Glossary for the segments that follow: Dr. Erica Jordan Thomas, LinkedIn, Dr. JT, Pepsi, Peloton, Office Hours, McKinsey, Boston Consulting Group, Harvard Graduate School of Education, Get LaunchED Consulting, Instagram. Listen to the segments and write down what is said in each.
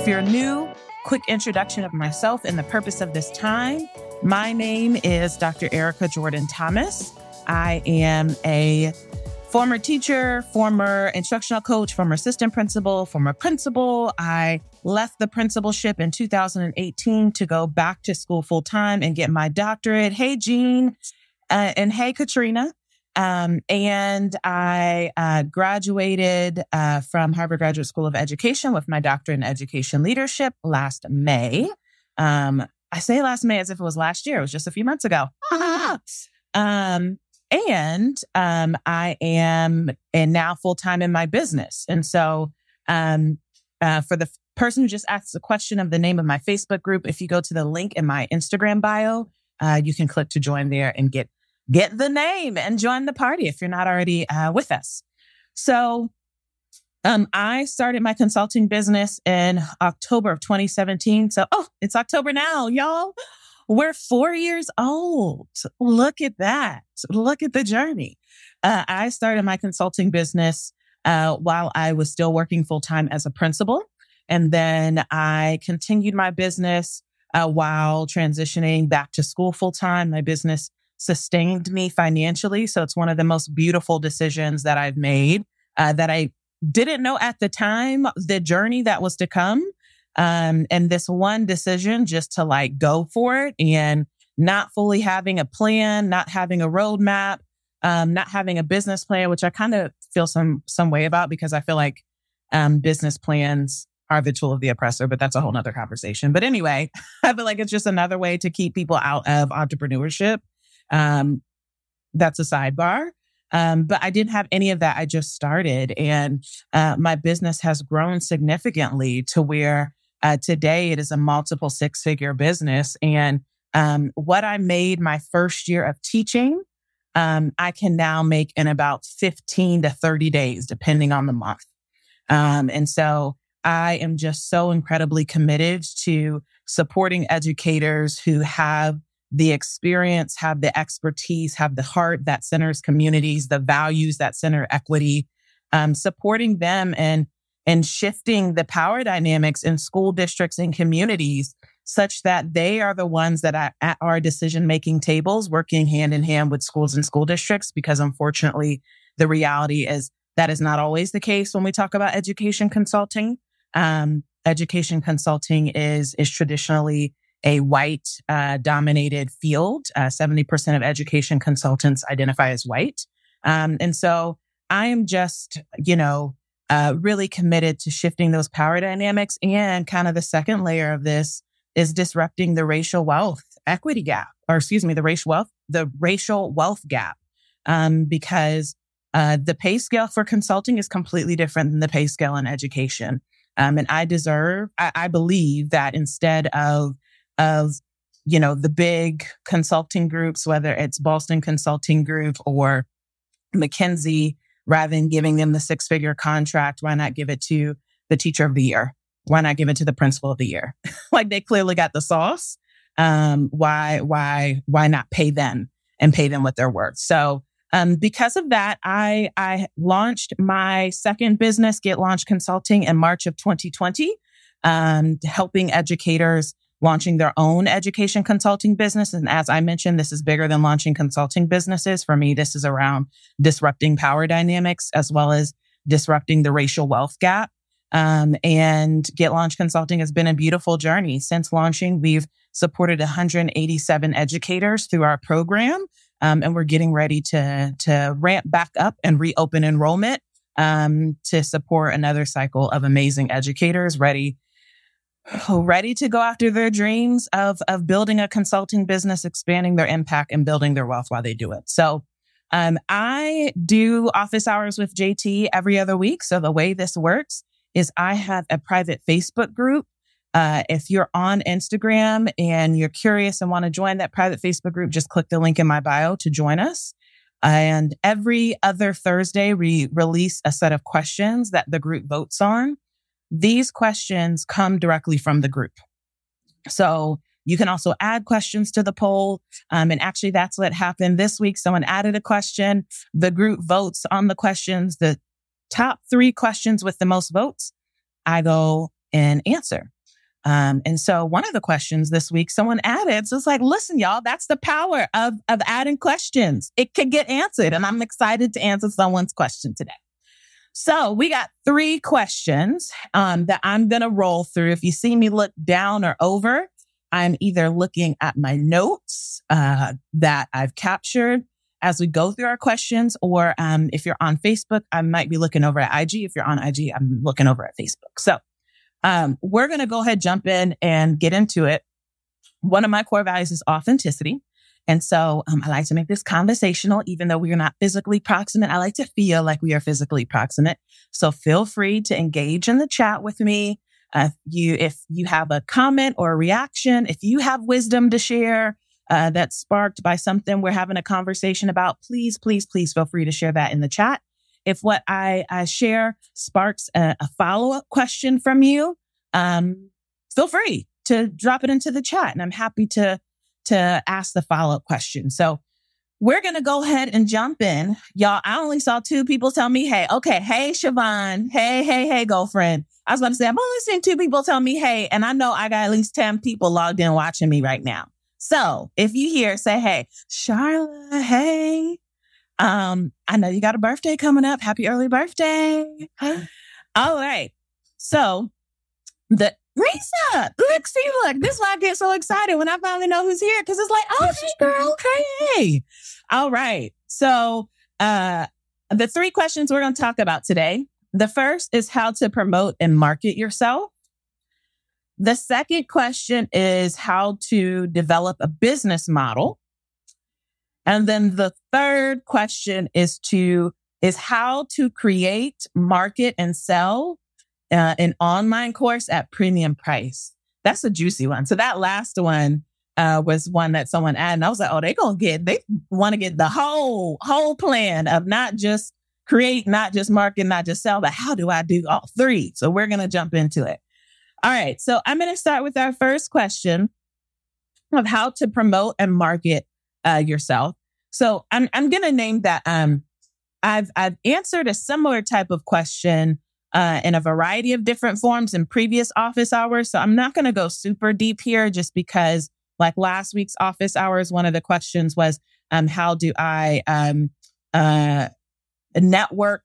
If you're new, quick introduction of myself and the purpose of this time. My name is Dr. Erica Jordan Thomas. I am a former teacher, former instructional coach, former assistant principal, former principal. I left the principalship in 2018 to go back to school full time and get my doctorate. Hey, Jean, and hey, Katrina. And I graduated from Harvard Graduate School of Education with my doctorate in education leadership last May. I say last May as if it was last year. It was just a few months ago. And I am now full-time in my business. And so for the person who just asked the question of the name of my Facebook group, if you go to the link in my Instagram bio, you can click to join there and get the name and join the party if you're not already with us. So I started my consulting business in October of 2017. So, it's October now, y'all. We're 4 years old. Look at that. Look at the journey. I started my consulting business while I was still working full-time as a principal. And then I continued my business while transitioning back to school full-time. My business sustained me financially. So it's one of the most beautiful decisions that I've made that I didn't know at the time, the journey that was to come. And this one decision just to go for it and not fully having a plan, not having a roadmap, not having a business plan, which I kind of feel some way about because I feel like business plans are the tool of the oppressor, but that's a whole nother conversation. But anyway, I feel like it's just another way to keep people out of entrepreneurship. That's a sidebar. But I didn't have any of that. I just started and my business has grown significantly to where today it is a multiple six-figure business. And what I made my first year of teaching, I can now make in about 15 to 30 days, depending on the month. And so I am just so incredibly committed to supporting educators who have the experience, have the expertise, have the heart that centers communities, the values that center equity, supporting them and shifting the power dynamics in school districts and communities such that they are the ones that are at our decision-making tables, working hand in hand with schools and school districts, because unfortunately, the reality is that is not always the case when we talk about education consulting. Education consulting is traditionally a white-dominated field. 70% of education consultants identify as white. And so I am just, really committed to shifting those power dynamics. And kind of the second layer of this is disrupting the racial wealth equity gap, the racial wealth gap, because the pay scale for consulting is completely different than the pay scale in education. And I believe that instead of the big consulting groups, whether it's Boston Consulting Group or McKinsey, rather than giving them the six-figure contract, why not give it to the teacher of the year? Why not give it to the principal of the year? They clearly got the sauce. Why not pay them and pay them what they're worth? So because of that, I launched my second business, Get LaunchED Consulting, in March of 2020, helping educators launching their own education consulting business. And as I mentioned, this is bigger than launching consulting businesses. For me, this is around disrupting power dynamics as well as disrupting the racial wealth gap. And Get LaunchED Consulting has been a beautiful journey. Since launching, we've supported 187 educators through our program. And we're getting ready to ramp back up and reopen enrollment to support another cycle of amazing educators ready to go after their dreams of building a consulting business, expanding their impact, and building their wealth while they do it. So I do office hours with JT every other week. So the way this works is I have a private Facebook group. If you're on Instagram and you're curious and want to join that private Facebook group, just click the link in my bio to join us. And every other Thursday, we release a set of questions that the group votes on. These questions come directly from the group. So you can also add questions to the poll. And actually, that's what happened this week. Someone added a question. The group votes on the questions. The top three questions with the most votes, I go an answer. And so one of the questions this week, someone added, so it's like, listen, y'all, that's the power of adding questions. It could get answered. And I'm excited to answer someone's question today. So we got three questions that I'm going to roll through. If you see me look down or over, I'm either looking at my notes that I've captured as we go through our questions, or if you're on Facebook, I might be looking over at IG. If you're on IG, I'm looking over at Facebook. So we're going to go ahead, jump in and get into it. One of my core values is authenticity. And so I like to make this conversational, even though we are not physically proximate. I like to feel like we are physically proximate. So feel free to engage in the chat with me. If you have a comment or a reaction, if you have wisdom to share that's sparked by something we're having a conversation about, please, please, please feel free to share that in the chat. If what I share sparks a follow-up question from you, feel free to drop it into the chat, and I'm happy to ask the follow-up question. So we're going to go ahead and jump in. Y'all, I only saw two people tell me, hey. Okay, hey, Siobhan. Hey, girlfriend. I was about to say, I'm only seeing two people tell me, hey, and I know I got at least 10 people logged in watching me right now. So if you hear, say, hey, Charla, hey. I know you got a birthday coming up. Happy early birthday. All right. So the Risa, look, this is why I get so excited when I finally know who's here, because it's like, oh, hey, girl, hey. All right. So the three questions we're going to talk about today. The first is how to promote and market yourself. The second question is how to develop a business model. And then the third question is how to create, market, and sell an online course at premium price. That's a juicy one. So that last one was one that someone added, and I was like, oh, they want to get the whole plan of not just create, not just market, not just sell, but how do I do all three? So we're going to jump into it. All right. So I'm going to start with our first question of how to promote and market yourself. So I'm going to name that. I've answered a similar type of question in a variety of different forms in previous office hours. So I'm not going to go super deep here, just because like last week's office hours, one of the questions was, how do I network,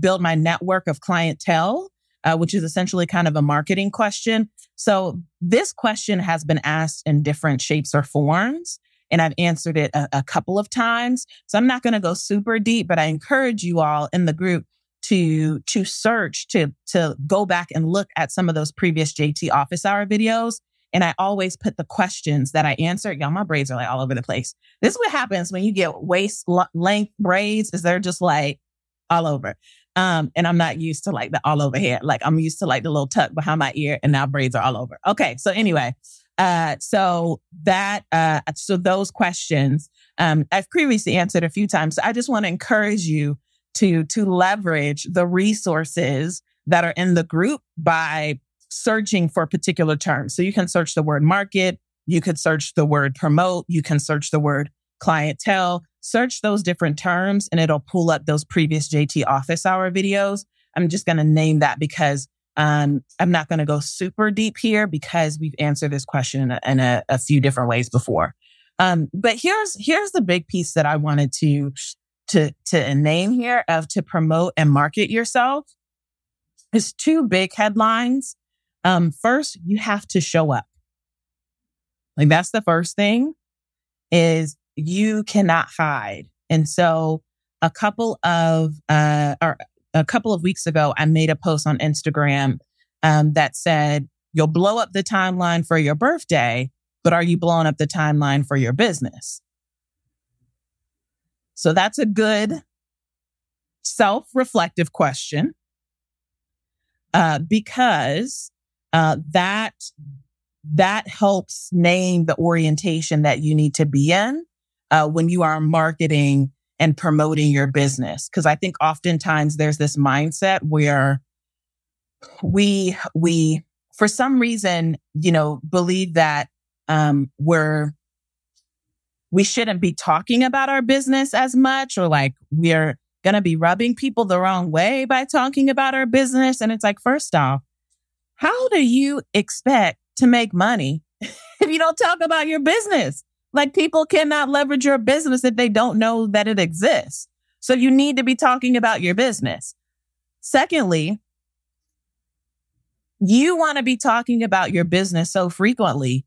build my network of clientele, which is essentially kind of a marketing question. So this question has been asked in different shapes or forms, and I've answered it a couple of times. So I'm not going to go super deep, but I encourage you all in the group to search, to go back and look at some of those previous JT office hour videos. And I always put the questions that I answered. Y'all, my braids are like all over the place. This is what happens when you get waist length braids, is they're just like all over. And I'm not used to like the all over hair. Like I'm used to like the little tuck behind my ear, and now braids are all over. Okay. So anyway, so those questions, I've previously answered a few times. So I just want to encourage you to leverage the resources that are in the group by searching for particular terms. So you can search the word market, you could search the word promote, you can search the word clientele, search those different terms, and it'll pull up those previous JT office hour videos. I'm just going to name that because I'm not going to go super deep here, because we've answered this question in a few different ways before. But here's the big piece that I wanted to name here of to promote and market yourself. It's two big headlines. First, you have to show up. Like that's the first thing, is you cannot hide. And so a couple of weeks ago, I made a post on Instagram that said, you'll blow up the timeline for your birthday, but are you blowing up the timeline for your business? So that's a good self-reflective question, because that helps name the orientation that you need to be in when you are marketing and promoting your business. Because I think oftentimes there's this mindset where we for some reason, believe that we shouldn't be talking about our business as much, or like we're going to be rubbing people the wrong way by talking about our business. And it's like, first off, how do you expect to make money if you don't talk about your business? Like, people cannot leverage your business if they don't know that it exists. So you need to be talking about your business. Secondly, you want to be talking about your business so frequently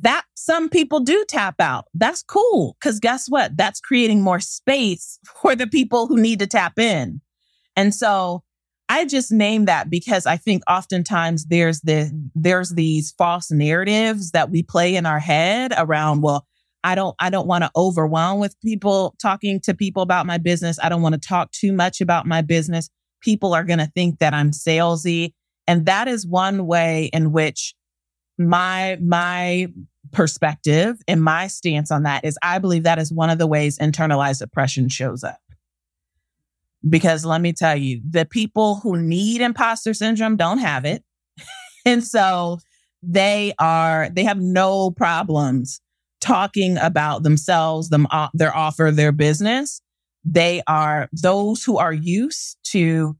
that some people do tap out. That's cool, because guess what? That's creating more space for the people who need to tap in. And so I just named that because I think oftentimes there's these false narratives that we play in our head around, well, I don't want to overwhelm with people, talking to people about my business. I don't want to talk too much about my business. People are going to think that I'm salesy. And that is one way in which my perspective and my stance on that is, I believe that is one of the ways internalized oppression shows up. Because let me tell you, the people who need imposter syndrome don't have it. And so they have no problems talking about themselves, their offer, their business. They are those who are used to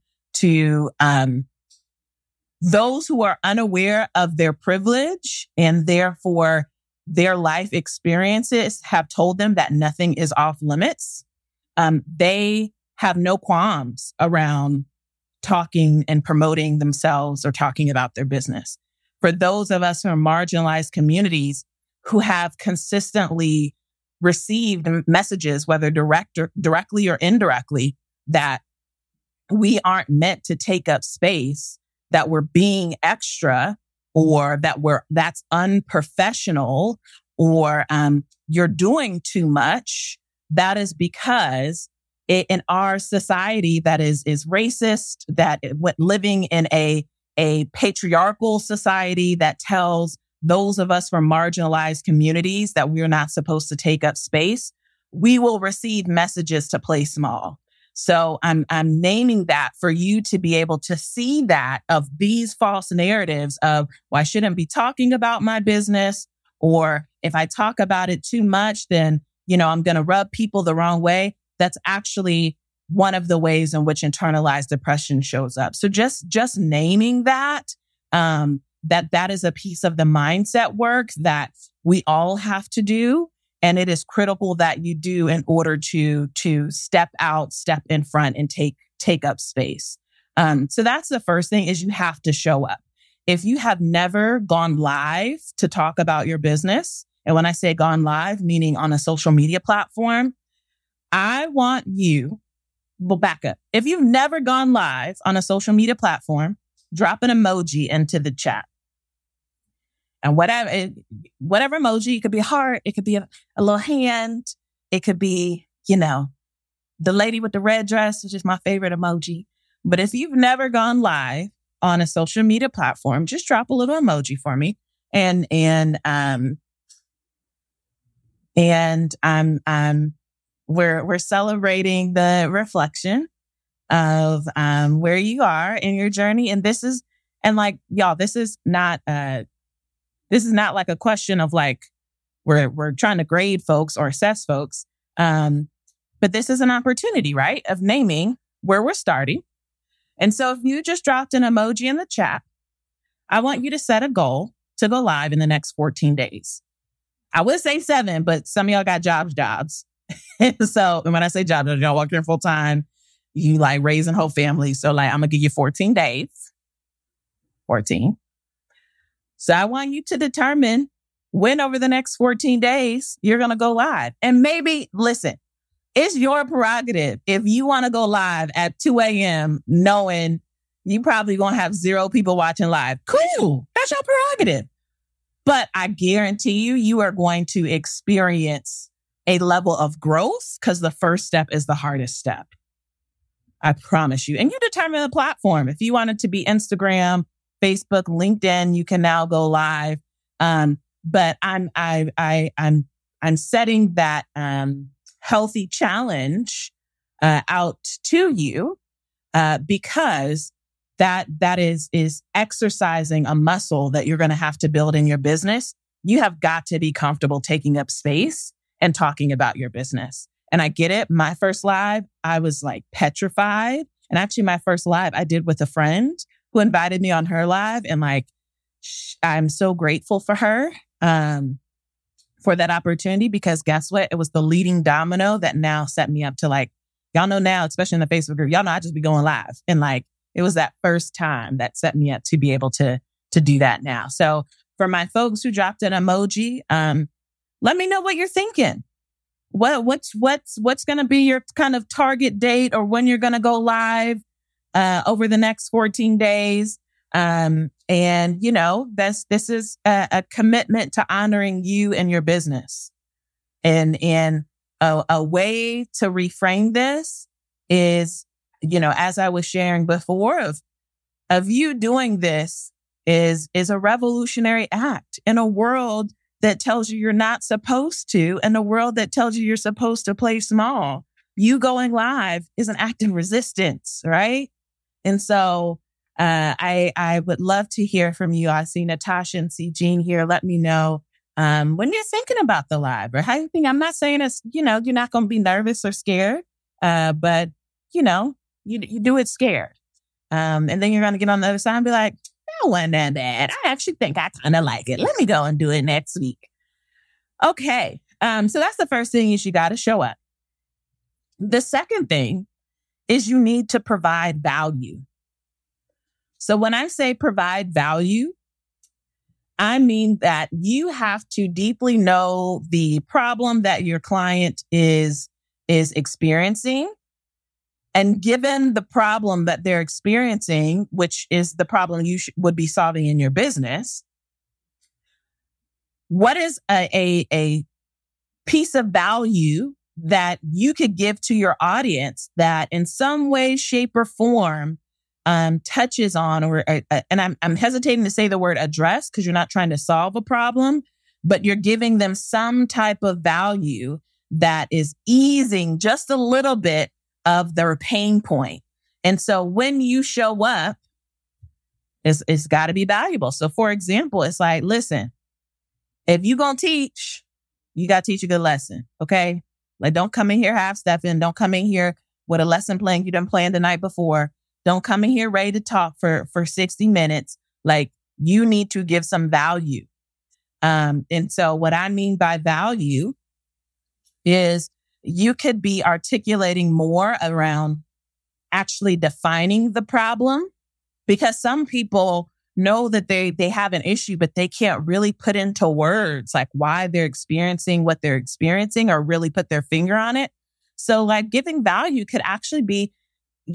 those who are unaware of their privilege, and therefore their life experiences have told them that nothing is off limits. They have no qualms around talking and promoting themselves or talking about their business. For those of us who are marginalized communities who have consistently received messages, whether directly or indirectly, that we aren't meant to take up space, that we're being extra, or that's unprofessional, or you're doing too much, that is because in our society that is racist, that living in a patriarchal society that tells those of us from marginalized communities that we're not supposed to take up space, we will receive messages to play small. So I'm naming that for you to be able to see that of these false narratives of, well, I shouldn't be talking about my business, or if I talk about it too much, then, you know, I'm going to rub people the wrong way. That's actually one of the ways in which internalized oppression shows up. So just naming that, that is a piece of the mindset work that we all have to do. And it is critical that you do in order to step out, step in front, and take up space. So that's the first thing, is you have to show up. If you have never gone live to talk about your business, and when I say gone live, meaning on a social media platform, I want you, well, back up. If you've never gone live on a social media platform, drop an emoji into the chat. And whatever emoji, it could be a heart, it could be a little hand, it could be, you know, the lady with the red dress, which is my favorite emoji. But if you've never gone live on a social media platform, just drop a little emoji for me. And We're celebrating the reflection of where you are in your journey. And this is not like a question of like we're trying to grade folks or assess folks. But this is an opportunity, right, of naming where we're starting. And so if you just dropped an emoji in the chat, I want you to set a goal to go live in the next 14 days. I would say 7, but some of y'all got jobs. So, and when I say job, y'all walk in full time, you like raising whole family. So like, I'm gonna give you 14 days. 14. So I want you to determine when over the next 14 days, you're gonna go live. And maybe, listen, it's your prerogative. If you wanna go live at 2 a.m. knowing you probably gonna have 0 people watching live, cool, that's your prerogative. But I guarantee you are going to experience a level of growth, because the first step is the hardest step. I promise you. And you determine the platform. If you want it to be Instagram, Facebook, LinkedIn, you can now go live. But I'm setting that healthy challenge out to you because that is exercising a muscle that you're going to have to build in your business. You have got to be comfortable taking up space and talking about your business. And I get it. My first live, I was like petrified. And actually my first live I did with a friend who invited me on her live. And like, I'm so grateful for her for that opportunity, because guess what? It was the leading domino that now set me up to like, y'all know now, especially in the Facebook group, y'all know I just be going live. And like, it was that first time that set me up to be able to do that now. So for my folks who dropped an emoji, let me know what you're thinking. What's going to be your kind of target date or when you're going to go live over the next 14 days. And, you know, this is a commitment to honoring you and your business. And a way to reframe this is, you know, as I was sharing before, of you doing this is a revolutionary act in a world that tells you you're not supposed to, in a world that tells you you're supposed to play small. You going live is an act of resistance, right? And so I would love to hear from you. I see Natasha and see Jean here. Let me know when you're thinking about the live or how you think. I'm not saying it's, you know, you're not going to be nervous or scared, but you know, you do it scared. And then you're going to get on the other side and be like, that wasn't that bad. I actually think I kind of like it. Let me go and do it next week. Okay. So that's the first thing, is you got to show up. The second thing is you need to provide value. So when I say provide value, I mean that you have to deeply know the problem that your client is experiencing. And given the problem that they're experiencing, which is the problem you would be solving in your business, what is a piece of value that you could give to your audience that in some way, shape, or form touches on, and I'm hesitating to say the word address because you're not trying to solve a problem, but you're giving them some type of value that is easing just a little bit of their pain point. And so when you show up, it's got to be valuable. So for example, it's like, listen, if you going to teach, you got to teach a good lesson. Okay. Like, don't come in here half-stepping. Don't come in here with a lesson plan you done planned the night before. Don't come in here ready to talk for 60 minutes. Like, you need to give some value. And so what I mean by value is you could be articulating more around actually defining the problem, because some people know that they have an issue, but they can't really put into words like why they're experiencing what they're experiencing or really put their finger on it. So like, giving value could actually be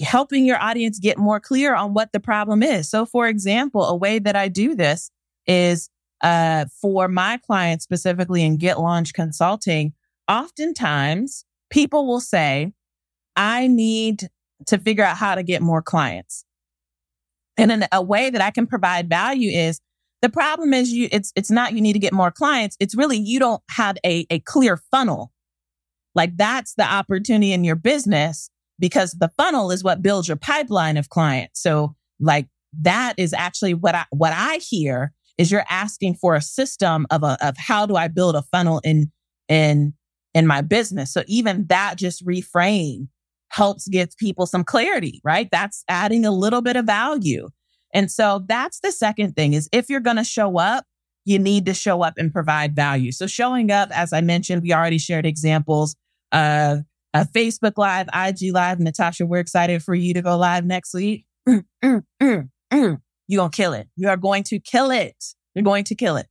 helping your audience get more clear on what the problem is. So for example, a way that I do this is for my clients specifically in Get LaunchED Consulting, oftentimes people will say, I need to figure out how to get more clients. And in a way that I can provide value is, the problem is it's not you need to get more clients. It's really you don't have a clear funnel. Like, that's the opportunity in your business, because the funnel is what builds your pipeline of clients. So like, that is actually what I hear is you're asking for a system of how do I build a funnel in my business. So even that just reframe helps give people some clarity, right? That's adding a little bit of value. And so that's the second thing, is if you're going to show up, you need to show up and provide value. So showing up, as I mentioned, we already shared examples of a Facebook Live, IG Live. Natasha, we're excited for you to go live next week. You're going to kill it. You are going to kill it. You're going to kill it.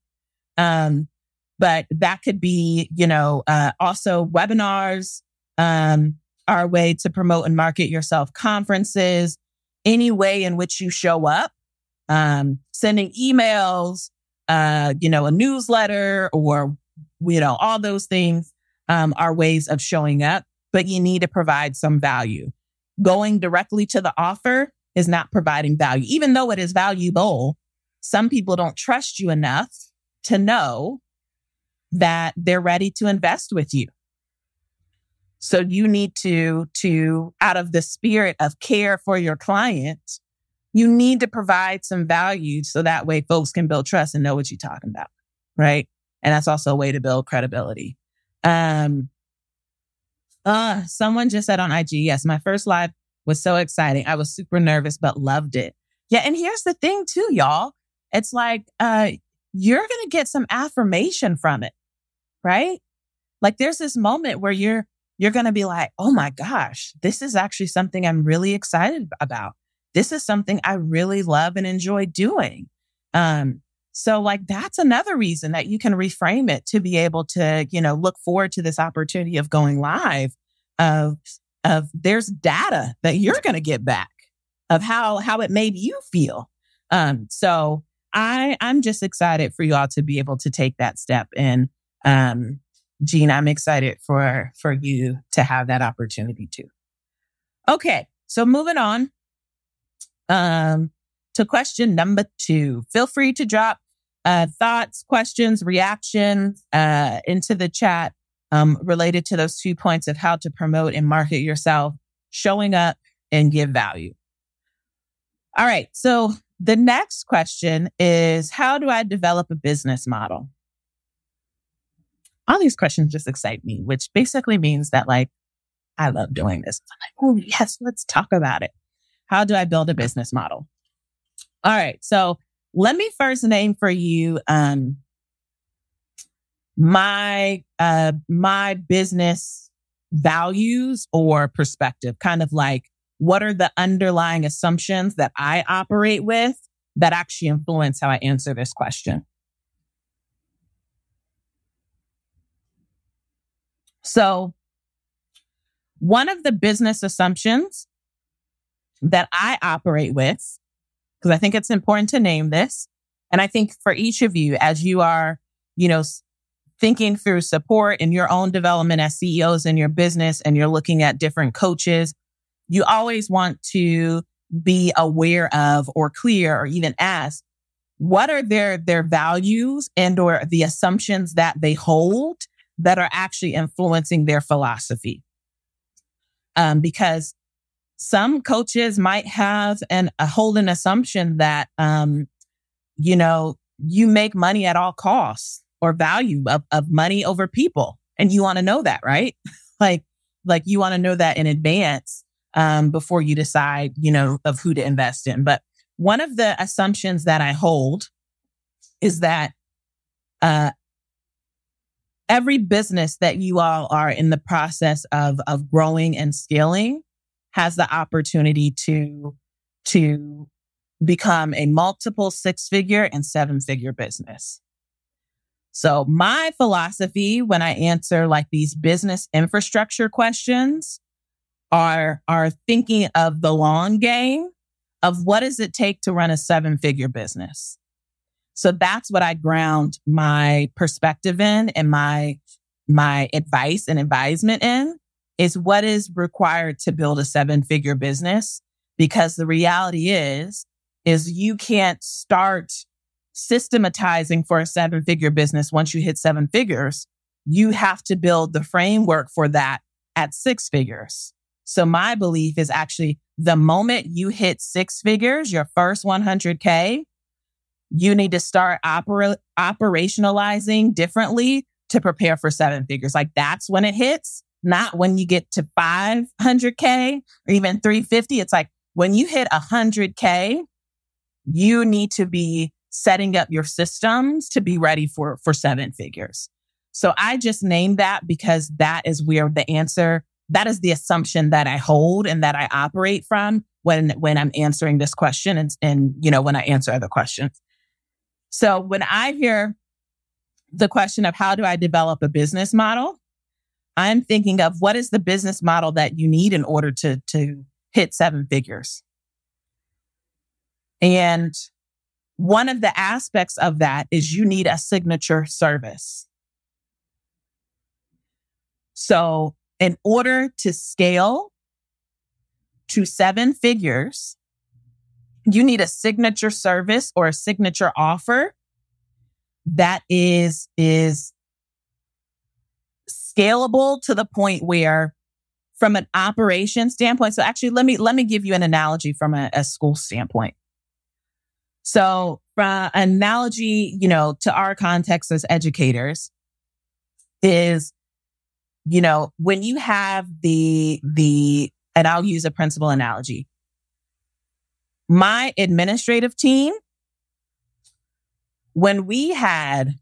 But that could be, you know, also webinars are a way to promote and market yourself, conferences, any way in which you show up, sending emails, you know, a newsletter, or, you know, all those things are ways of showing up, but you need to provide some value. Going directly to the offer is not providing value, even though it is valuable. Some people don't trust you enough to know that they're ready to invest with you. So you need to, out of the spirit of care for your client, you need to provide some value so that way folks can build trust and know what you're talking about, right? And that's also a way to build credibility. Someone just said on IG, yes, my first live was so exciting. I was super nervous, but loved it. Yeah. And here's the thing too, y'all. It's like, you're going to get some affirmation from it, right? Like there's this moment where you're going to be like, oh my gosh, this is actually something I'm really excited about. This is something I really love and enjoy doing. So like, that's another reason that you can reframe it to be able to, you know, look forward to this opportunity of going live, of there's data that you're going to get back of how it made you feel. So I'm just excited for y'all to be able to take that step. And, Jean, I'm excited for you to have that opportunity too. Okay. So moving on, to question number 2. Feel free to drop thoughts, questions, reactions into the chat related to those 2 points of how to promote and market yourself, showing up, and give value. All right. So the next question is, how do I develop a business model? All these questions just excite me, which basically means that like, I love doing this. I'm like, oh yes, let's talk about it. How do I build a business model? All right. So let me first name for you, my business values or perspective, kind of like, what are the underlying assumptions that I operate with that actually influence how I answer this question? So one of the business assumptions that I operate with, because I think it's important to name this. And I think for each of you, as you are, you know, thinking through support and your own development as CEOs in your business, and you're looking at different coaches, you always want to be aware of or clear or even ask, what are their values and or the assumptions that they hold that are actually influencing their philosophy? Because some coaches might have a assumption that, you know, you make money at all costs or value of money over people. And you want to know that, right? like you want to know that in advance, before you decide, you know, of who to invest in. But one of the assumptions that I hold is that, every business that you all are in the process of growing and scaling has the opportunity to become a multiple 6-figure and 7-figure business. So my philosophy when I answer like these business infrastructure questions are thinking of the long game of what does it take to run a 7-figure business. So that's what I ground my perspective in and my advice and advisement in. Is what is required to build a 7-figure business, because the reality is you can't start systematizing for a 7-figure business once you hit 7 figures. You have to build the framework for that at 6 figures. So my belief is actually the moment you hit 6 figures, your first 100K, you need to start operationalizing differently to prepare for 7 figures. Like that's when it hits. Not when you get to 500K or even 350. It's like when you hit 100K, you need to be setting up your systems to be ready for 7 figures. So I just named that because that is where the answer, that is the assumption that I hold and that I operate from when I'm answering this question and you know, when I answer other questions. So when I hear the question of how do I develop a business model, I'm thinking of what is the business model that you need in order to hit 7 figures. And one of the aspects of that is you need a signature service. So in order to scale to 7 figures, you need a signature service or a signature offer that is scalable to the point where from an operation standpoint. So actually, let me give you an analogy from a school standpoint. So from analogy, you know, to our context as educators is, you know, when you have and I'll use a principal analogy. my administrative team, when we had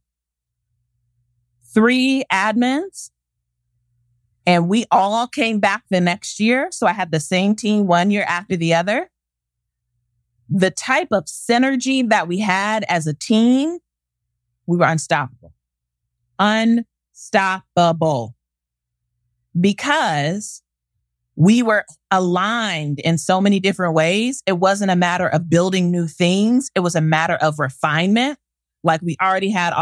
3 admins and we all came back the next year, so I had the same team one year after the other, the type of synergy that we had as a team, we were unstoppable. Unstoppable. Because we were aligned in so many different ways. It wasn't a matter of building new things. It was a matter of refinement. Like we already had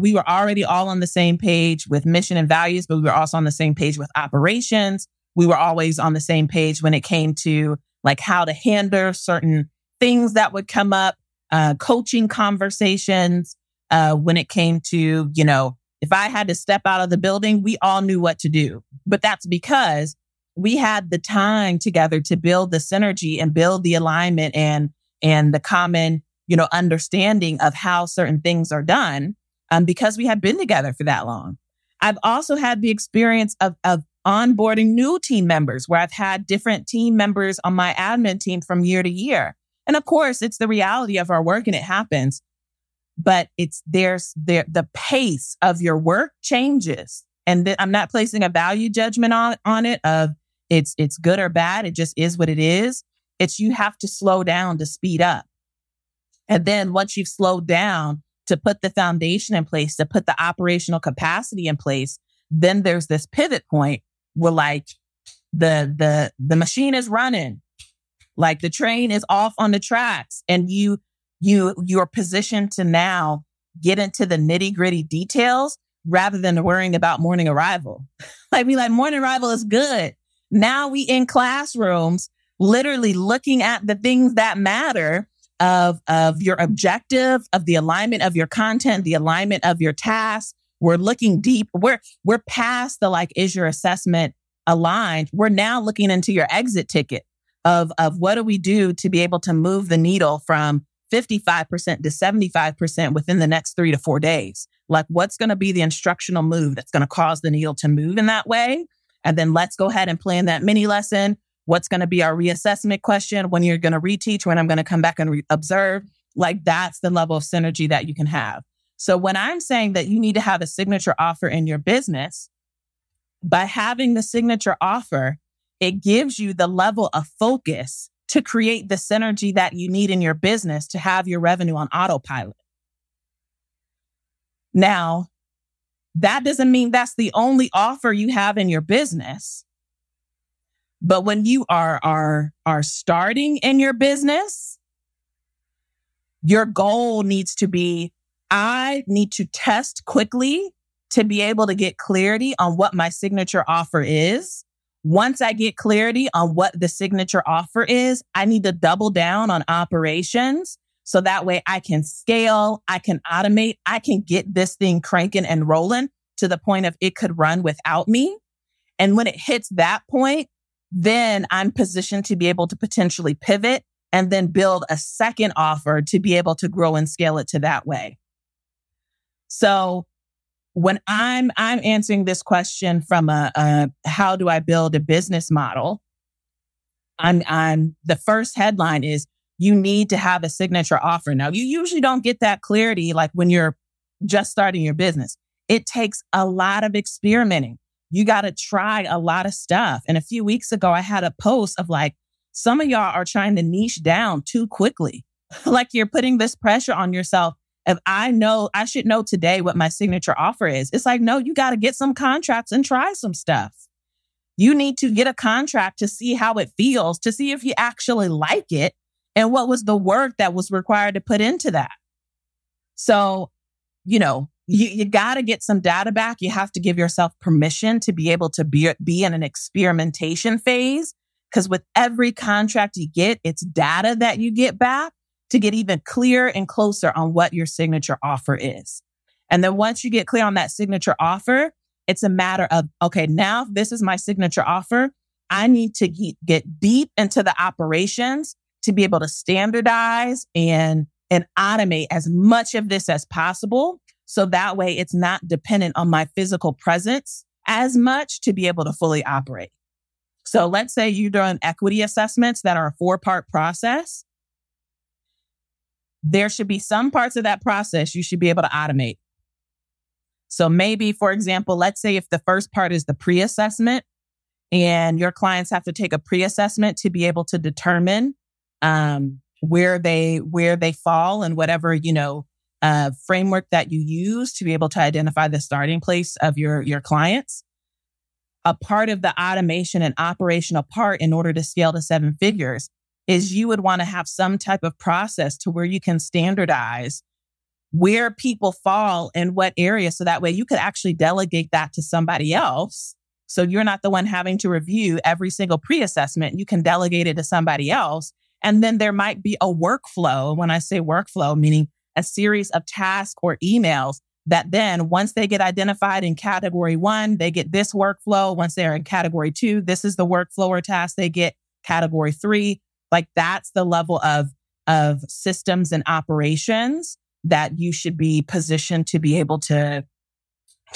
we were already all on the same page with mission and values, but we were also on the same page with operations. We were always on the same page when it came to like how to handle certain things that would come up, coaching conversations, when it came to, you know, if I had to step out of the building, we all knew what to do. But that's because we had the time together to build the synergy and build the alignment and the common, you know, understanding of how certain things are done, because we had been together for that long. I've also had the experience of onboarding new team members, where I've had different team members on my admin team from year to year. And of course, it's the reality of our work and it happens, but the pace of your work changes. And I'm not placing a value judgment on it of it's good or bad. It just is what it is. It's you have to slow down to speed up. And then once you've slowed down to put the foundation in place, to put the operational capacity in place, then there's this pivot point where like the machine is running, like the train is off on the tracks, and you're positioned to now get into the nitty gritty details rather than worrying about morning arrival. Morning arrival is good. Now we in classrooms, literally looking at the things that matter of your objective, of the alignment of your content, the alignment of your tasks. We're looking deep. We're past the is your assessment aligned? We're now looking into your exit ticket of what do we do to be able to move the needle from 55% to 75% within the next 3 to 4 days. Like what's going to be the instructional move that's going to cause the needle to move in that way? And then let's go ahead and plan that mini lesson. What's going to be our reassessment question? When you're going to reteach? When I'm going to come back and observe? Like that's the level of synergy that you can have. So when I'm saying that you need to have a signature offer in your business, by having the signature offer, it gives you the level of focus to create the synergy that you need in your business to have your revenue on autopilot. Now, that doesn't mean that's the only offer you have in your business. But when you are starting in your business, your goal needs to be, I need to test quickly to be able to get clarity on what my signature offer is. Once I get clarity on what the signature offer is, I need to double down on operations. So that way I can scale, I can automate, I can get this thing cranking and rolling to the point of it could run without me. And when it hits that point, then I'm positioned to be able to potentially pivot and then build a second offer to be able to grow and scale it to that way. So when I'm answering this question from a how do I build a business model, I'm the first headline is you need to have a signature offer. Now, you usually don't get that clarity like when you're just starting your business. It takes a lot of experimenting. You got to try a lot of stuff. And a few weeks ago, I had a post of some of y'all are trying to niche down too quickly. Like you're putting this pressure on yourself. If I should know today what my signature offer is. It's no, you got to get some contracts and try some stuff. You need to get a contract to see how it feels, to see if you actually like it and what was the work that was required to put into that. So, you got to get some data back. You have to give yourself permission to be able to be in an experimentation phase, because with every contract you get, it's data that you get back to get even clearer and closer on what your signature offer is. And then once you get clear on that signature offer, it's a matter of, okay, now this is my signature offer. I need to get deep into the operations to be able to standardize and automate as much of this as possible. So that way it's not dependent on my physical presence as much to be able to fully operate. So let's say you're doing equity assessments that are a 4-part process. there should be some parts of that process you should be able to automate. So maybe, for example, let's say if the first part is the pre-assessment and your clients have to take a pre-assessment to be able to determine where they fall and whatever, framework that you use to be able to identify the starting place of your clients. A part of the automation and operational part in order to scale to 7 figures is you would want to have some type of process to where you can standardize where people fall in what area. So that way you could actually delegate that to somebody else. So you're not the one having to review every single pre-assessment. You can delegate it to somebody else. And then there might be a workflow. When I say workflow, meaning a series of tasks or emails that then once they get identified in category 1, they get this workflow. Once they're in category 2, this is the workflow or task they get. Category 3, like that's the level of systems and operations that you should be positioned to be able to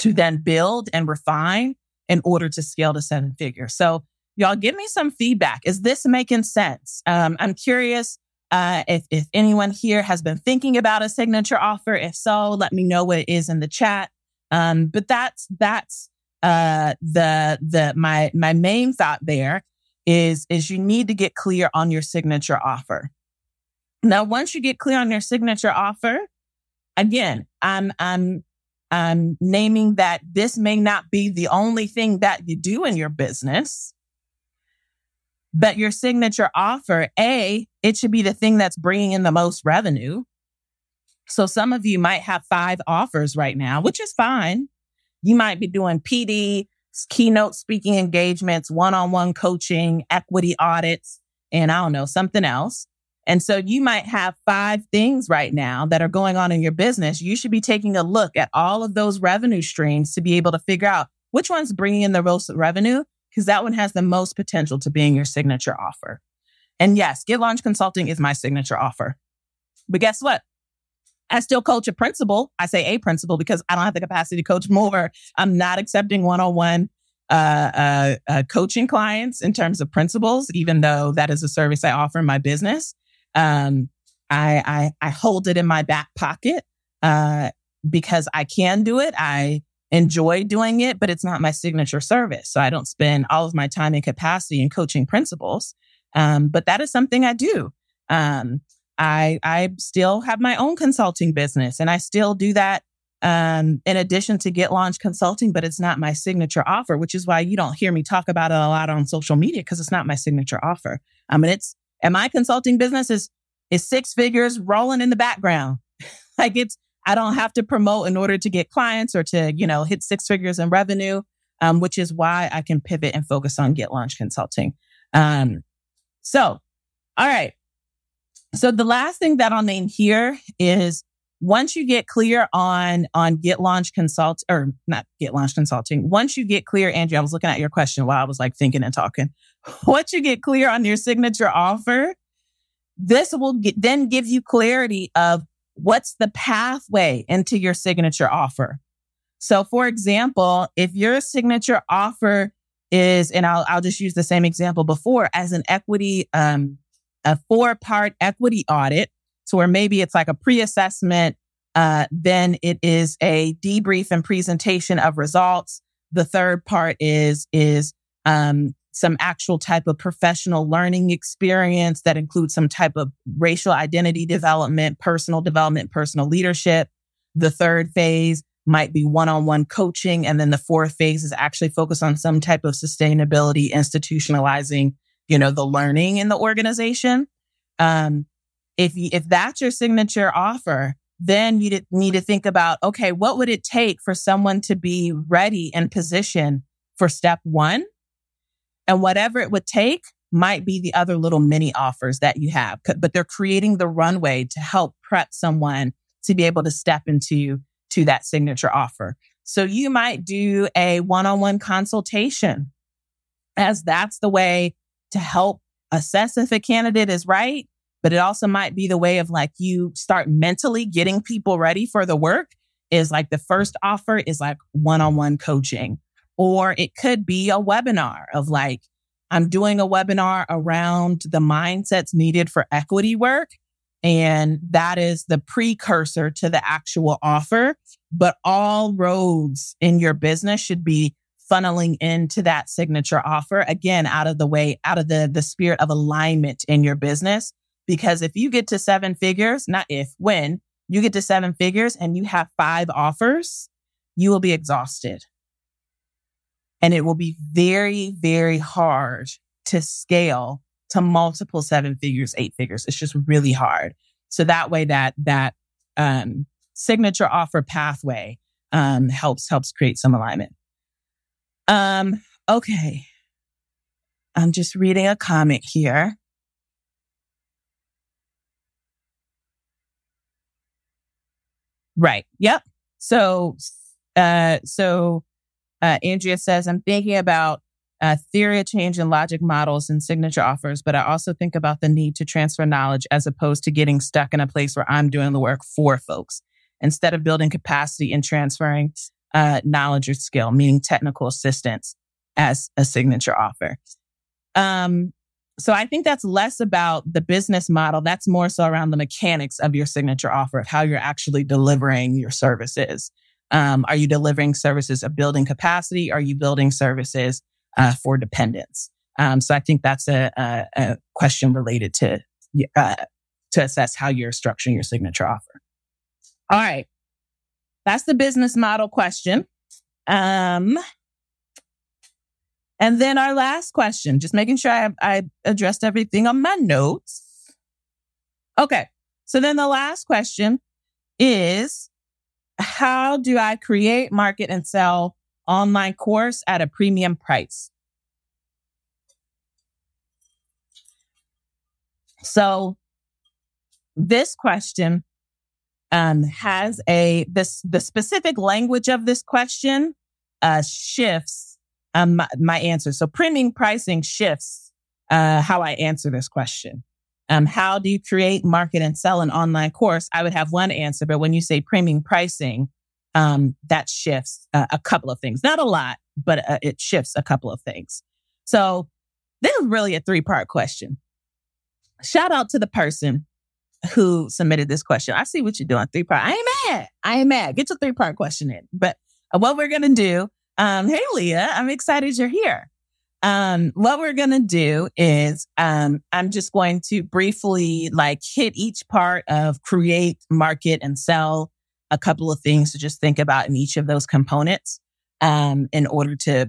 then build and refine in order to scale to 7 figures. So y'all give me some feedback. Is this making sense? I'm curious if anyone here has been thinking about a signature offer. If so, let me know what it is in the chat. But that's my main thought there is you need to get clear on your signature offer. Now, once you get clear on your signature offer, again, I'm naming that this may not be the only thing that you do in your business, but your signature offer, it should be the thing that's bringing in the most revenue. So some of you might have 5 offers right now, which is fine. You might be doing PD, keynote speaking engagements, one-on-one coaching, equity audits, and I don't know, something else. And so you might have 5 things right now that are going on in your business. You should be taking a look at all of those revenue streams to be able to figure out which one's bringing in the most revenue, because that one has the most potential to being your signature offer. And yes, Get LaunchED Consulting is my signature offer. But guess what? I still coach a principal. I say a principal because I don't have the capacity to coach more. I'm not accepting one-on-one coaching clients in terms of principals, even though that is a service I offer in my business. I hold it in my back pocket because I can do it. I enjoy doing it, but it's not my signature service. So I don't spend all of my time and capacity in coaching principals. But that is something I do. I still have my own consulting business and I still do that in addition to Get LaunchED Consulting, but it's not my signature offer, which is why you don't hear me talk about it a lot on social media because it's not my signature offer. I mean, and my consulting business is 6 figures rolling in the background. I don't have to promote in order to get clients or to, hit 6 figures in revenue, which is why I can pivot and focus on Get LaunchED Consulting. All right. So the last thing that I'll name here is once you get clear on Get LaunchED Consult, or not Get LaunchED Consulting, once you get clear, Andrea, I was looking at your question while I was thinking and talking. Once you get clear on your signature offer, this will then give you clarity of what's the pathway into your signature offer. So for example, if your signature offer is, and I'll just use the same example before, as an equity, a 4-part equity audit, so where maybe it's like a pre-assessment, then it is a debrief and presentation of results. The third part is some actual type of professional learning experience that includes some type of racial identity development, personal leadership. The third phase might be one-on-one coaching. And then the fourth phase is actually focused on some type of sustainability, institutionalizing, the learning in the organization. If that's your signature offer, then you need to think about, okay, what would it take for someone to be ready and positioned for step 1? And whatever it would take might be the other little mini offers that you have, but they're creating the runway to help prep someone to be able to step into that signature offer. So you might do a one-on-one consultation, as that's the way to help assess if a candidate is right. But it also might be the way of you start mentally getting people ready for the work is the first offer is one-on-one coaching. Or it could be a webinar of I'm doing a webinar around the mindsets needed for equity work. And that is the precursor to the actual offer. But all roads in your business should be funneling into that signature offer. Again, out of the way, out of the spirit of alignment in your business. Because if you get to seven figures, not if, when you get to seven figures and you have five offers, you will be exhausted. And it will be very, very hard to scale to multiple seven figures, eight figures. It's just really hard. So that way that signature offer pathway helps create some alignment. Okay. I'm just reading a comment here. Right. Yep. So Andrea says, I'm thinking about theory of change and logic models and signature offers, but I also think about the need to transfer knowledge as opposed to getting stuck in a place where I'm doing the work for folks instead of building capacity and transferring knowledge or skill, meaning technical assistance as a signature offer. So I think that's less about the business model. That's more so around the mechanics of your signature offer, of how you're actually delivering your services. Are you delivering services of building capacity? Are you building services for dependents? So I think that's a question related to assess how you're structuring your signature offer. All right. That's the business model question. And then our last question, just making sure I addressed everything on my notes. Okay. So then the last question is, how do I create, market, and sell online course at a premium price? So this question has the specific language of this question shifts my answer. So premium pricing shifts how I answer this question. How do you create, market, and sell an online course? I would have one answer, but when you say premium pricing, that shifts a couple of things. Not a lot, but it shifts a couple of things. So this is really a three-part question. Shout out to the person who submitted this question. I see what you're doing, three-part. I ain't mad. Get your three-part question in. But what we're going to do, hey, Leah, I'm excited you're here. What we're going to do is I'm just going to briefly hit each part of create, market, and sell, a couple of things to just think about in each of those components in order to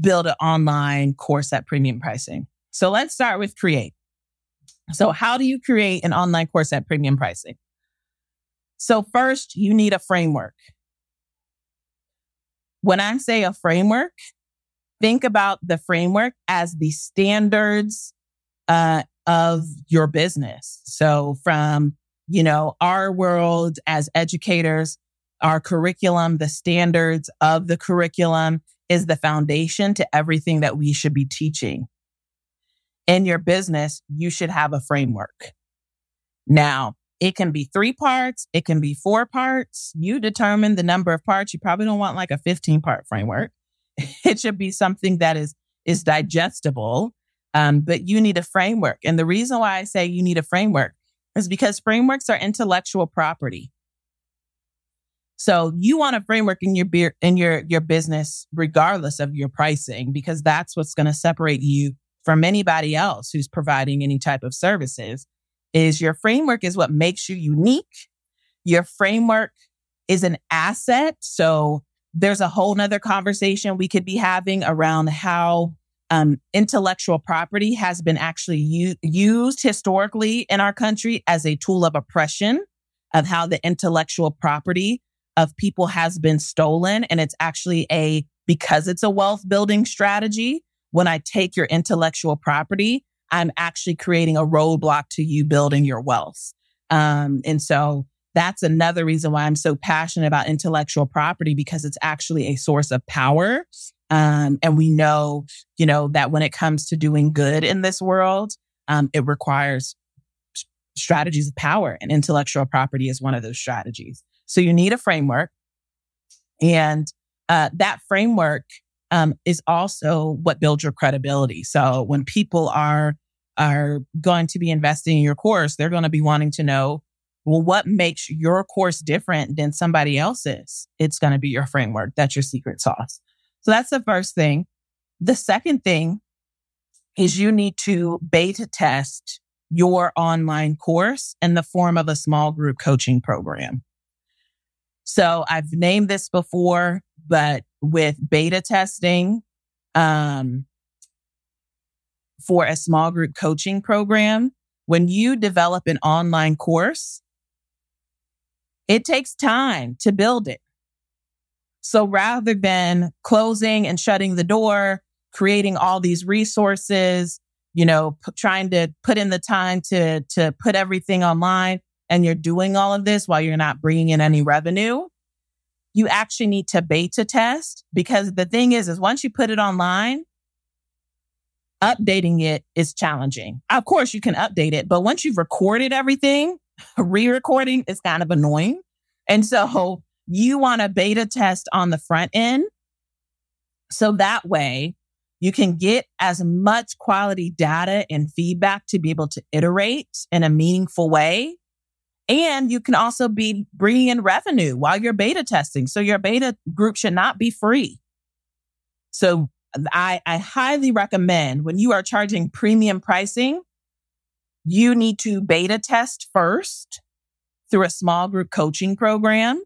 build an online course at premium pricing. So let's start with create. So how do you create an online course at premium pricing? So first, you need a framework. When I say a framework, think about the framework as the standards of your business. So from, our world as educators, our curriculum, the standards of the curriculum is the foundation to everything that we should be teaching. In your business, you should have a framework. Now, it can be 3 parts. It can be 4 parts. You determine the number of parts. You probably don't want a 15-part framework. It should be something that is digestible, but you need a framework. And the reason why I say you need a framework is because frameworks are intellectual property. So you want a framework in your business, regardless of your pricing, because that's what's going to separate you from anybody else who's providing any type of services. Is your framework is what makes you unique. Your framework is an asset. So there's a whole nother conversation we could be having around how intellectual property has been actually used historically in our country as a tool of oppression, of how the intellectual property of people has been stolen. And it's actually because it's a wealth building strategy. When I take your intellectual property, I'm actually creating a roadblock to you building your wealth. And so that's another reason why I'm so passionate about intellectual property, because it's actually a source of power. And we know, that when it comes to doing good in this world, it requires strategies of power, and intellectual property is one of those strategies. So you need a framework. And that framework is also what builds your credibility. So when people are are going to be investing in your course, they're going to be wanting to know, well, what makes your course different than somebody else's? It's going to be your framework. That's your secret sauce. So that's the first thing. The second thing is you need to beta test your online course in the form of a small group coaching program. So I've named this before, but with beta testing for a small group coaching program, when you develop an online course, it takes time to build it. So rather than closing and shutting the door, creating all these resources, trying to put in the time to put everything online, and you're doing all of this while you're not bringing in any revenue, you actually need to beta test, because the thing is once you put it online, updating it is challenging. Of course, you can update it, but once you've recorded everything, re-recording is kind of annoying. And so you want to beta test on the front end, so that way you can get as much quality data and feedback to be able to iterate in a meaningful way. And you can also be bringing in revenue while you're beta testing. So your beta group should not be free. So I highly recommend when you are charging premium pricing, you need to beta test first through a small group coaching program.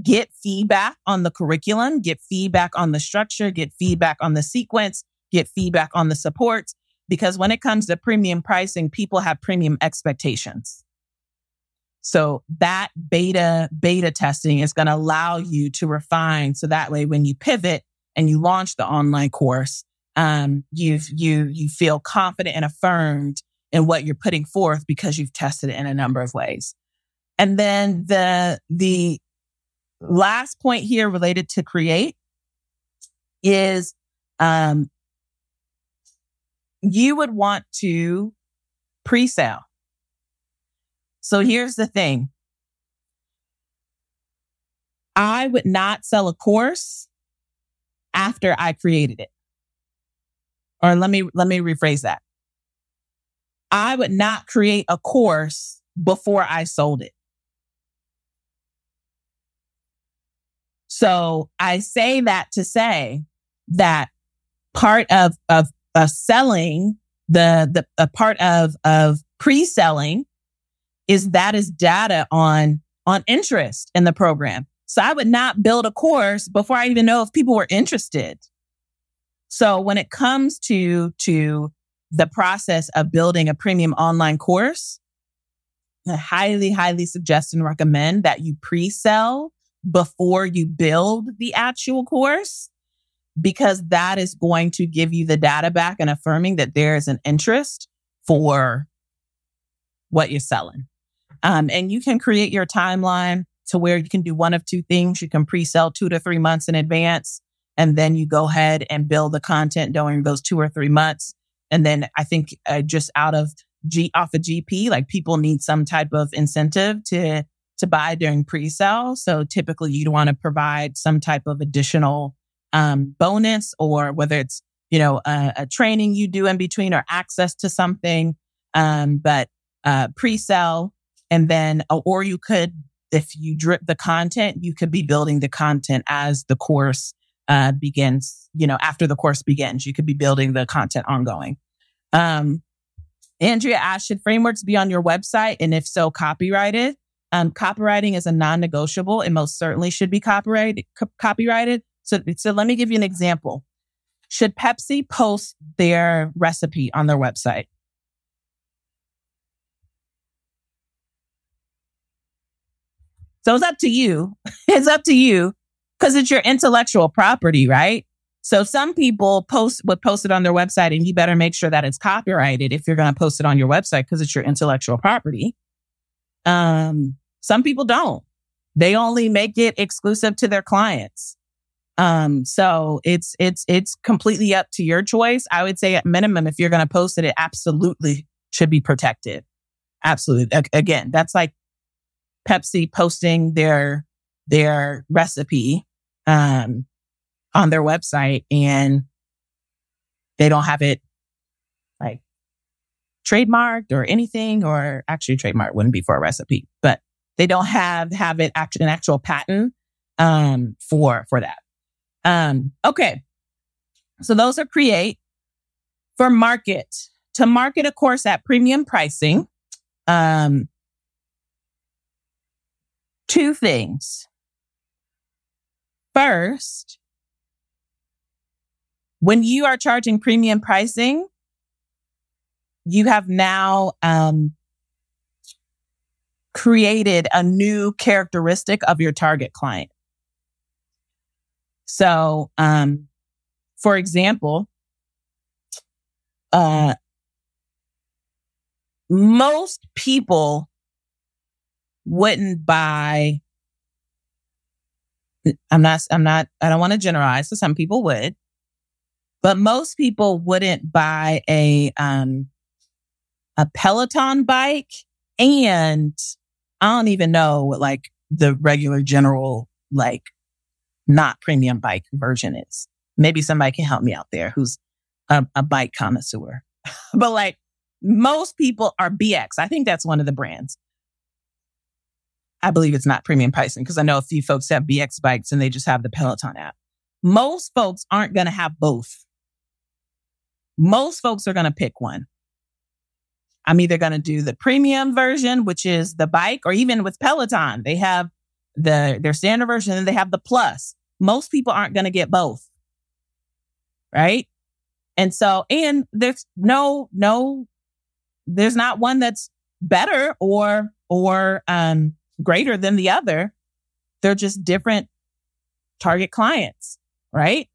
Get feedback on the curriculum, get feedback on the structure, get feedback on the sequence, get feedback on the supports. Because when it comes to premium pricing, people have premium expectations. So that beta testing is going to allow you to refine. So that way, when you pivot and you launch the online course, you feel confident and affirmed in what you're putting forth because you've tested it in a number of ways. And then the last point here related to create is you would want to pre-sale. So here's the thing. I would not sell a course after I created it. Or let me rephrase that. I would not create a course before I sold it. So I say that to say that part of selling, the a part of pre-selling is data on interest in the program. So I would not build a course before I even know if people were interested. So when it comes to the process of building a premium online course, I highly, highly suggest and recommend that you pre-sell before you build the actual course, because that is going to give you the data back and affirming that there is an interest for what you're selling. And you can create your timeline to where you can do one of two things. You can pre-sell 2 to 3 months in advance, and then you go ahead and build the content during those 2 or 3 months. And then I think just off of GP, like people need some type of incentive to buy during pre-sale. So typically you'd want to provide some type of additional bonus, or whether it's, a training you do in between or access to something. But pre-sale, and then, or you could, if you drip the content, you could be building the content as the course begins, after the course begins, you could be building the content ongoing. Andrea asked, should frameworks be on your website? And if so, copyrighted? Copywriting is a non-negotiable. It most certainly should be copyrighted. So let me give you an example. Should Pepsi post their recipe on their website? So it's up to you. It's up to you, because it's your intellectual property, right? So some people would post it on their website, and you better make sure that it's copyrighted if you're going to post it on your website, because it's your intellectual property. Some people don't. They only make it exclusive to their clients. So it's completely up to your choice. I would say at minimum, if you're going to post it, it absolutely should be protected. Absolutely. Again, that's like Pepsi posting their recipe on their website, and they don't have it like trademarked or anything, or actually trademark wouldn't be for a recipe, but they don't have it an actual patent for that. Okay. So those are create. For market, to market a course at premium pricing, two things. First, when you are charging premium pricing, you have now created a new characteristic of your target client. So, for example, most people wouldn't buy. I don't want to generalize, so some people would, but most people wouldn't buy a Peloton bike, and I don't even know what like the regular general, like not premium bike version is. Maybe somebody can help me out there who's a bike connoisseur. But like most people are BX. I think that's one of the brands. I believe it's not premium pricing because I know a few folks have BX bikes and they just have the Peloton app. Most folks aren't going to have both. Most folks are going to pick one. I'm either going to do the premium version, which is the bike, or even with Peloton, they have their standard version and they have the plus. Most people aren't going to get both. Right? And so, and there's no, there's not one that's better or greater than the other. They're just different target clients, right?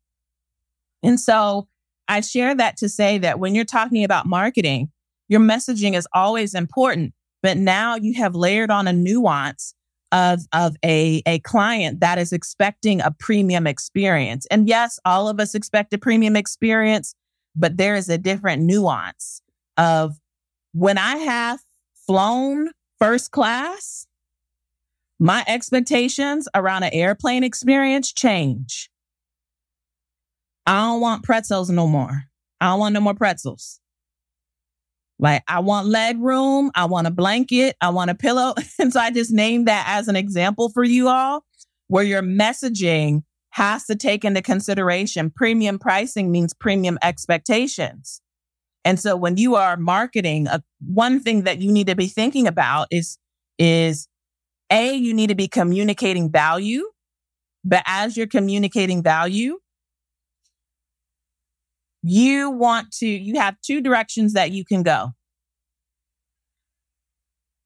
And so I share that to say that when you're talking about marketing, your messaging is always important, but now you have layered on a nuance of a client that is expecting a premium experience. And yes, all of us expect a premium experience, but there is a different nuance of when I have flown first class, my expectations around an airplane experience change. I don't want pretzels no more. I don't want no more pretzels. Like, I want leg room. I want a blanket. I want a pillow. And so I just named that as an example for you all, where your messaging has to take into consideration premium pricing means premium expectations. And so when you are marketing, one thing that you need to be thinking about is A, you need to be communicating value, but as you're communicating value, you have two directions that you can go.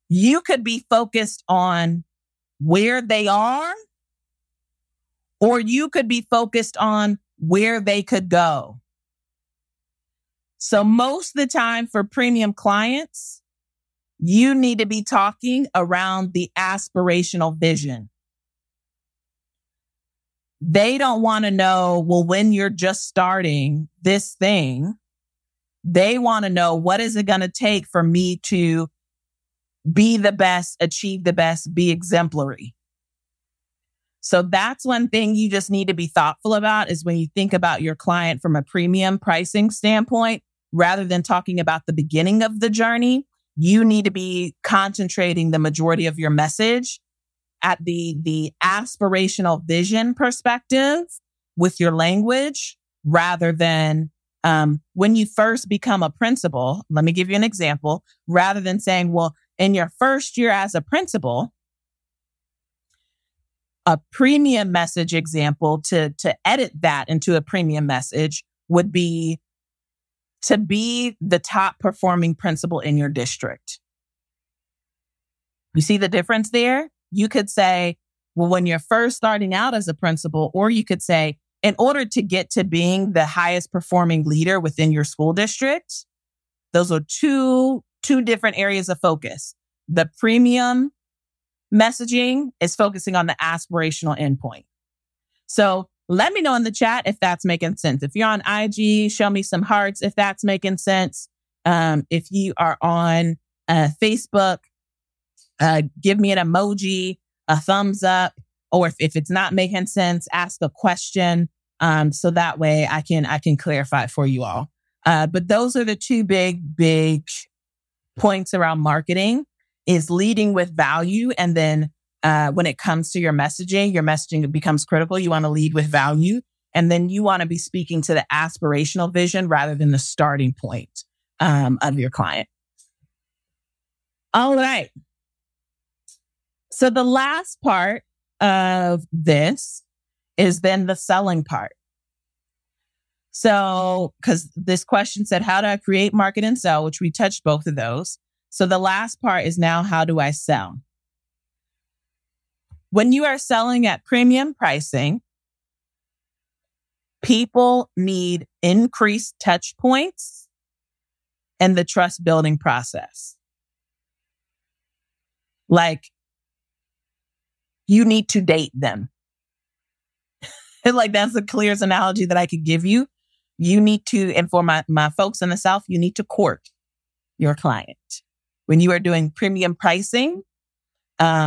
You could be focused on where they are, or you could be focused on where they could go. So most of the time for premium clients, you need to be talking around the aspirational vision. They don't want to know, well, when you're just starting this thing, they want to know, what is it going to take for me to be the best, achieve the best, be exemplary? So that's one thing you just need to be thoughtful about, is when you think about your client from a premium pricing standpoint, rather than talking about the beginning of the journey, you need to be concentrating the majority of your message at the aspirational vision perspective with your language, rather than when you first become a principal. Let me give you an example. Rather than saying, well, in your first year as a principal, a premium message example to edit that into a premium message would be to be the top performing principal in your district. You see the difference there? You could say, well, when you're first starting out as a principal, or you could say, in order to get to being the highest performing leader within your school district. Those are two different areas of focus. The premium messaging is focusing on the aspirational endpoint. So let me know in the chat if that's making sense. If you're on IG, show me some hearts if that's making sense. If you are on Facebook, give me an emoji, a thumbs up, or if it's not making sense, ask a question. So that way I can clarify for you all. But those are the two big points around marketing is leading with value. And then when it comes to your messaging becomes critical. You want to lead with value. And then you want to be speaking to the aspirational vision rather than the starting point of your client. All right. So the last part of this is then the selling part. So, because this question said, how do I create, market, and sell, which we touched both of those. So the last part is now, how do I sell? When you are selling at premium pricing, people need increased touch points and the trust building process. Like, you need to date them. Like, that's the clearest analogy that I could give you. You need to, and for my folks in the South, you need to court your client when you are doing premium pricing. So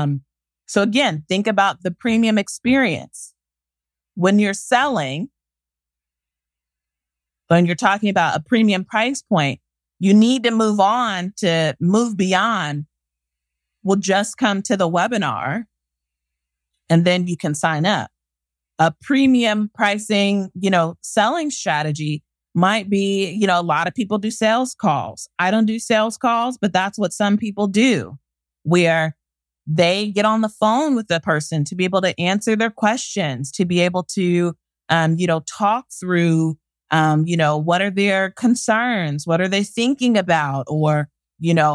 again, think about the premium experience. When you're selling, when you're talking about a premium price point, you need to move beyond, we'll just come to the webinar and then you can sign up. A premium pricing, selling strategy might be, a lot of people do sales calls. I don't do sales calls, but that's what some people do, where they get on the phone with the person to be able to answer their questions, to be able to, talk through, what are their concerns? What are they thinking about? Or,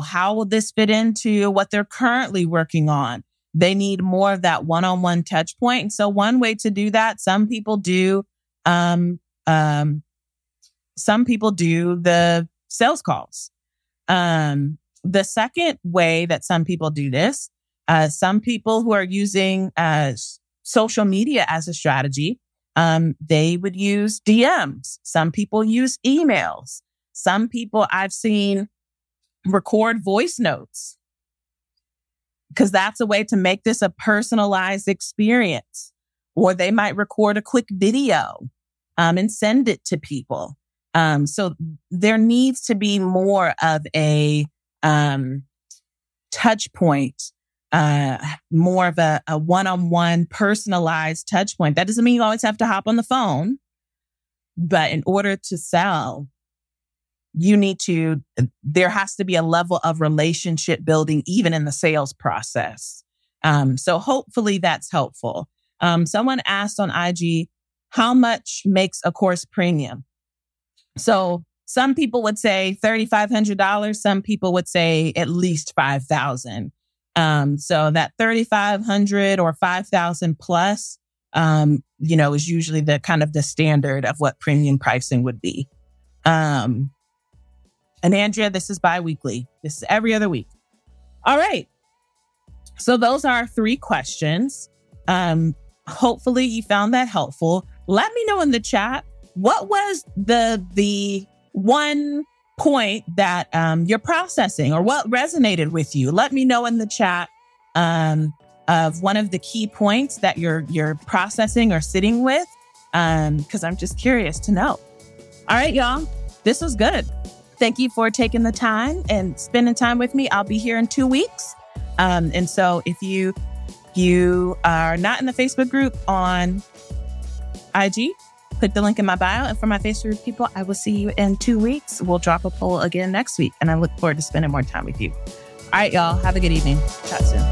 how will this fit into what they're currently working on? They need more of that one-on-one touch point. And so one way to do that, some people do the sales calls. The second way that some people do this, some people who are using social media as a strategy, they would use DMs. Some people use emails. Some people I've seen record voice notes, because that's a way to make this a personalized experience. Or they might record a quick video and send it to people. So there needs to be more of a touch point, more of a one-on-one personalized touch point. That doesn't mean you always have to hop on the phone, but in order to sell, there has to be a level of relationship building, even in the sales process. So hopefully that's helpful. Someone asked on IG, how much makes a course premium? So some people would say $3,500. Some people would say at least $5,000. So that $3,500 or $5,000 plus, is usually the kind of the standard of what premium pricing would be. And Andrea, this is bi-weekly. This is every other week. All right. So those are our three questions. Hopefully you found that helpful. Let me know in the chat, what was the one point that you're processing, or what resonated with you? Let me know in the chat of one of the key points that you're processing or sitting with, because I'm just curious to know. All right, y'all. This was good. Thank you for taking the time and spending time with me. I'll be here in 2 weeks. And so if you are not in the Facebook group on IG, click the link in my bio. And for my Facebook people, I will see you in 2 weeks. We'll drop a poll again next week. And I look forward to spending more time with you. All right, y'all. Have a good evening. Chat soon.